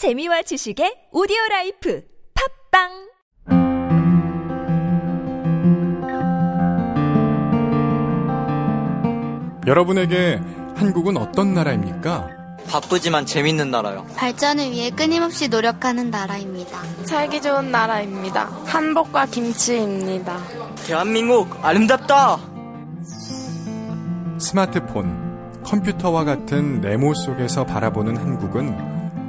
재미와 지식의 오디오라이프 팝빵 여러분에게 한국은 어떤 나라입니까? 바쁘지만 재밌는 나라요. 발전을 위해 끊임없이 노력하는 나라입니다. 살기 좋은 나라입니다. 한복과 김치입니다. 대한민국 아름답다. 스마트폰, 컴퓨터와 같은 네모 속에서 바라보는 한국은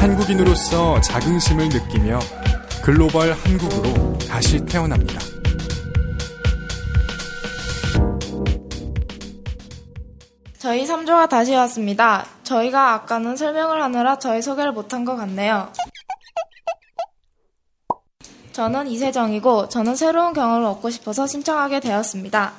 한국인으로서 자긍심을 느끼며 글로벌 한국으로 다시 태어납니다. 저희 3조가 다시 왔습니다. 저희가 아까는 설명을 하느라 저희 소개를 못한 것 같네요. 저는 이세정이고 저는 새로운 경험을 얻고 싶어서 신청하게 되었습니다.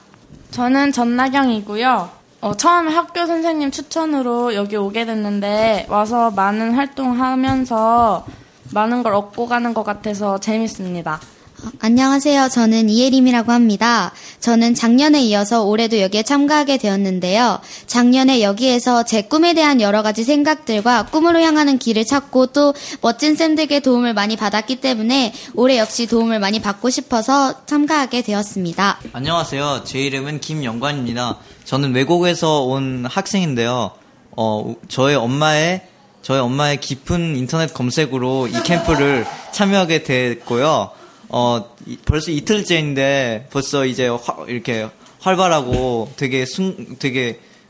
저는 전나경이고요. 처음에 학교 선생님 추천으로 여기 오게 됐는데 와서 많은 활동하면서 많은 걸 얻고 가는 것 같아서 재밌습니다. 안녕하세요. 저는 이예림이라고 합니다. 저는 작년에 이어서 올해도 여기에 참가하게 되었는데요. 작년에 여기에서 제 꿈에 대한 여러 가지 생각들과 꿈으로 향하는 길을 찾고 또 멋진 쌤들께 도움을 많이 받았기 때문에 올해 역시 도움을 많이 받고 싶어서 참가하게 되었습니다. 안녕하세요. 제 이름은 김영관입니다. 저는 외국에서 온 학생인데요. 저의 엄마의 깊은 인터넷 검색으로 이 캠프를 참여하게 됐고요. 벌써 이틀째인데 벌써 이제 이렇게 활발하고 되게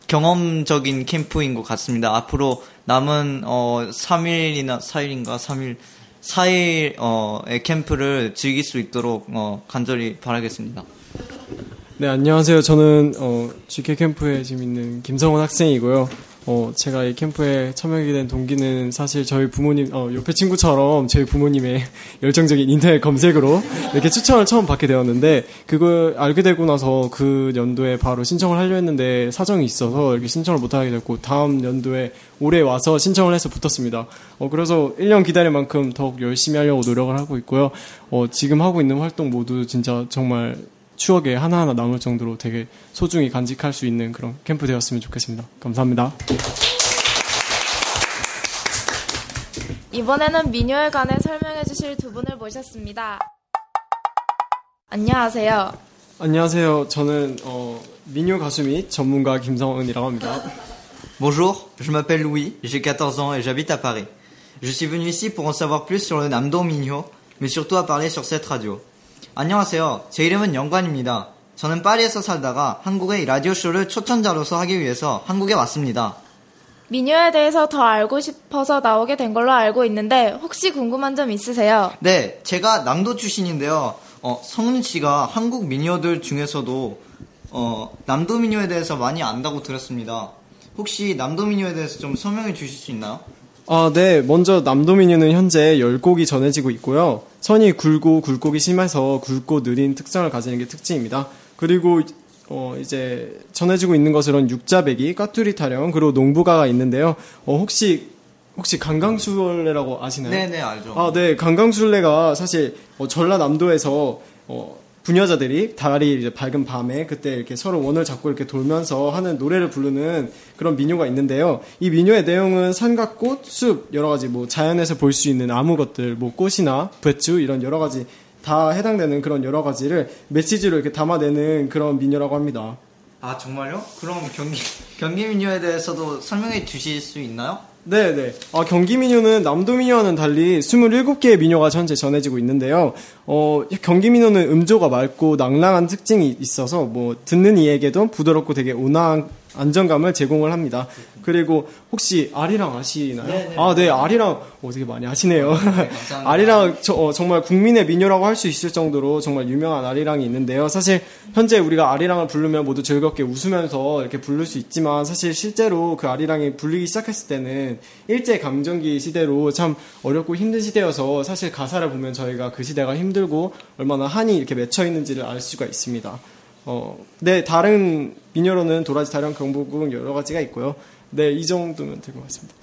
경험적인 캠프인 것 같습니다. 앞으로 남은 4일의 캠프를 즐길 수 있도록 간절히 바라겠습니다. 네, 안녕하세요. 저는 GK 캠프에 지금 있는 김성훈 학생이고요. 제가 이 캠프에 참여하게 된 동기는 사실 저희 부모님, 옆에 친구처럼 저희 부모님의 열정적인 인터넷 검색으로 이렇게 추천을 처음 받게 되었는데, 그걸 알게 되고 나서 그 연도에 바로 신청을 하려 했는데 사정이 있어서 이렇게 신청을 못하게 됐고, 다음 연도에 올해 와서 신청을 해서 붙었습니다. 그래서 1년 기다릴 만큼 더욱 열심히 하려고 노력을 하고 있고요. 지금 하고 있는 활동 모두 진짜 정말 추억에 하나하나 남을 정도로 되게 소중히 간직할 수 있는 그런 캠프 되었으면 좋겠습니다. 감사합니다. 이번에는 민요일간에 설명해 주실 두 분을 모셨습니다. 안녕하세요. 안녕하세요. 저는 민요 가수 및 전문가 김성훈이라고 합니다. Bonjour, je m'appelle Louis, j'ai 14 ans et j'habite à Paris. Je suis venu ici pour en savoir plus sur le Namdong Minyo, mais surtout à parler sur cette radio. 안녕하세요. 제 이름은 영관입니다. 저는 파리에서 살다가 한국의 라디오쇼를 초청자로서 하기 위해서 한국에 왔습니다. 민요에 대해서 더 알고 싶어서 나오게 된 걸로 알고 있는데 혹시 궁금한 점 있으세요? 네, 제가 남도 출신인데요. 성훈 씨가 한국 민요들 중에서도 남도 민요에 대해서 많이 안다고 들었습니다. 혹시 남도 민요에 대해서 좀 설명해 주실 수 있나요? 네. 먼저 남도 민요는 현재 10곡이 전해지고 있고요. 선이 굵고 굴곡이 심해서 굵고 느린 특성을 가지는 게 특징입니다. 그리고 이제 전해지고 있는 것으로는 육자배기, 까투리 타령, 그리고 농부가가 있는데요. 혹시 강강술래라고 아시나요? 네네, 알죠. 네, 강강술래가 사실 전라남도에서 부녀자들이 달이 이제 밝은 밤에 그때 이렇게 서로 원을 잡고 이렇게 돌면서 하는 노래를 부르는 그런 민요가 있는데요. 이 민요의 내용은 산과 꽃, 숲, 여러 가지 뭐 자연에서 볼 수 있는 아무것들, 뭐 꽃이나 배추 이런 여러 가지 다 해당되는 그런 여러 가지를 메시지로 이렇게 담아내는 그런 민요라고 합니다. 아, 정말요? 그럼 경기 민요에 대해서도 설명해 주실 수 있나요? 네네. 경기 민요는 남도 민요와는 달리 27개의 민요가 현재 전해지고 있는데요. 경기 민요는 음조가 맑고 낭랑한 특징이 있어서 뭐 듣는 이에게도 부드럽고 되게 온화한 안정감을 제공을 합니다. 그리고 혹시 아리랑 아시나요? 네네. 아, 네, 아리랑 되게 많이 아시네요. 네, 아리랑 정말 국민의 민요라고 할 수 있을 정도로 정말 유명한 아리랑이 있는데요. 사실 현재 우리가 아리랑을 부르면 모두 즐겁게 웃으면서 이렇게 부를 수 있지만 사실 실제로 그 아리랑이 불리기 시작했을 때는 일제강점기 시대로 참 어렵고 힘든 시대여서 사실 가사를 보면 저희가 그 시대가 힘들고 얼마나 한이 이렇게 맺혀 있는지를 알 수가 있습니다. 네, 다른 민요로는 도라지, 다량, 경복궁 여러 가지가 있고요. 네, 이 정도면 될 것 같습니다.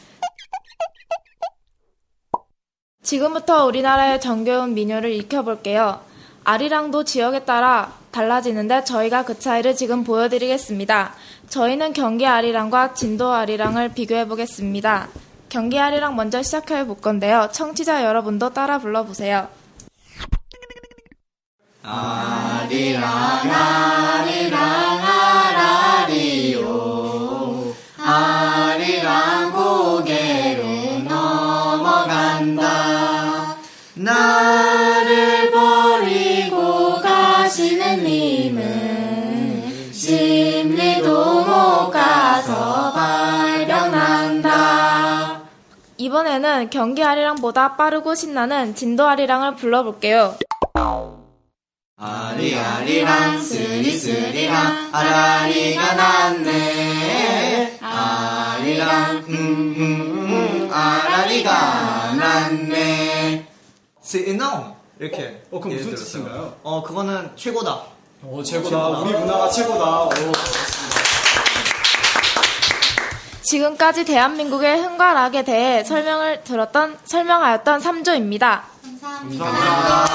지금부터 우리나라의 정겨운 민요를 익혀볼게요. 아리랑도 지역에 따라 달라지는데 저희가 그 차이를 지금 보여드리겠습니다. 저희는 경기아리랑과 진도아리랑을 비교해보겠습니다. 경기아리랑 먼저 시작해볼 건데요. 청취자 여러분도 따라 불러보세요. 아리랑 아리랑 아라리오 아리랑 고개로 넘어간다. 나를 버리고 가시는 님은 심리도 못 가서 발병난다. 이번에는 경기 아리랑보다 빠르고 신나는 진도 아리랑을 불러볼게요. 아리아리랑 스리스리랑 아라리가 났네. 아리랑 아라리가 났네. 스노 이렇게. 그럼 무슨 뜻인가요? 그거는 최고다. 최고다. 우리 문화가 최고다. 맞습니다. 지금까지 대한민국의 흥과 락에 대해 설명하였던 3조입니다. 감사합니다.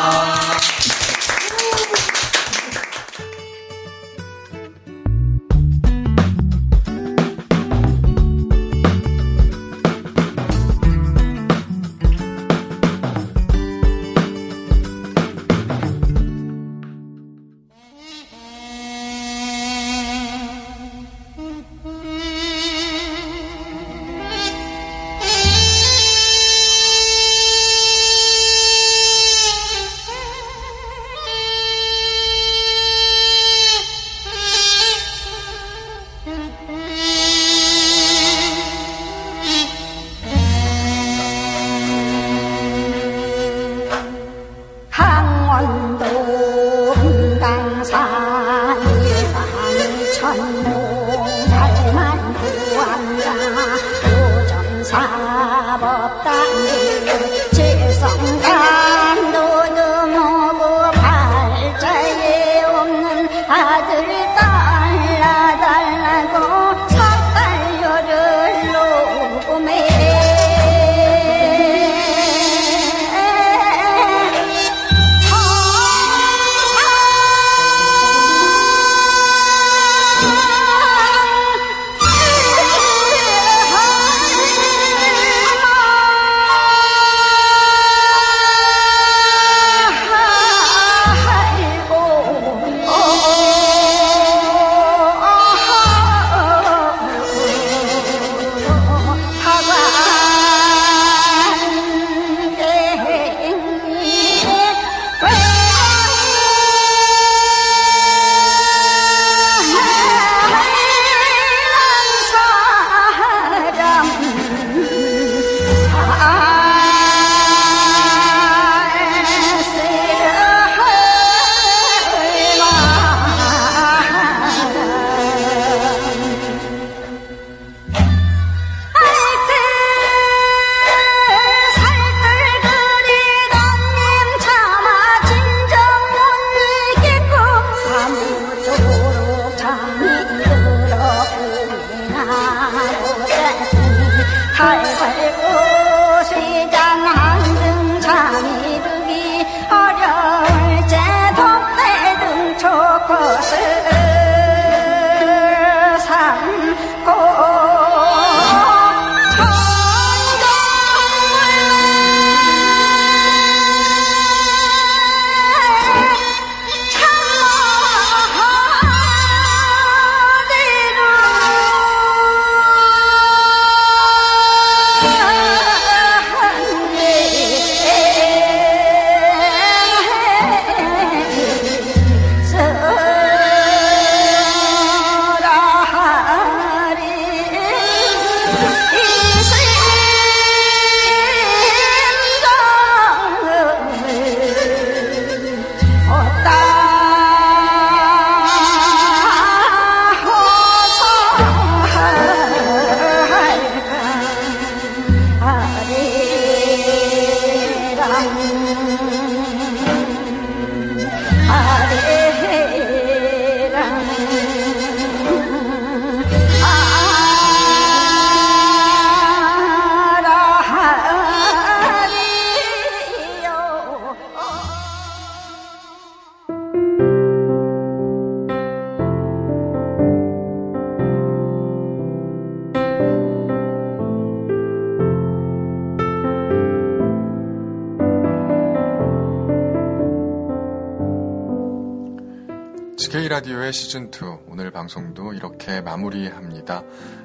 라디오의 시즌2 오늘 방송도 이렇게 마무리합니다.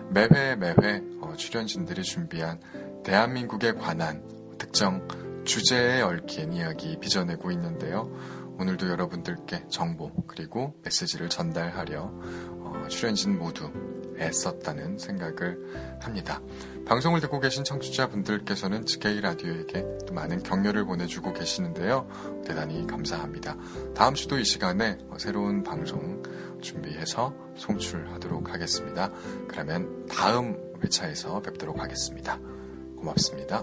매회 출연진들이 준비한 대한민국에 관한 특정 주제에 얽힌 이야기 빚어내고 있는데요. 오늘도 여러분들께 정보 그리고 메시지를 전달하려 출연진 모두 애썼다는 생각을 합니다. 방송을 듣고 계신 청취자분들께서는 GK 라디오에게 또 많은 격려를 보내주고 계시는데요. 대단히 감사합니다. 다음 주도 이 시간에 새로운 방송 준비해서 송출하도록 하겠습니다. 그러면 다음 회차에서 뵙도록 하겠습니다. 고맙습니다.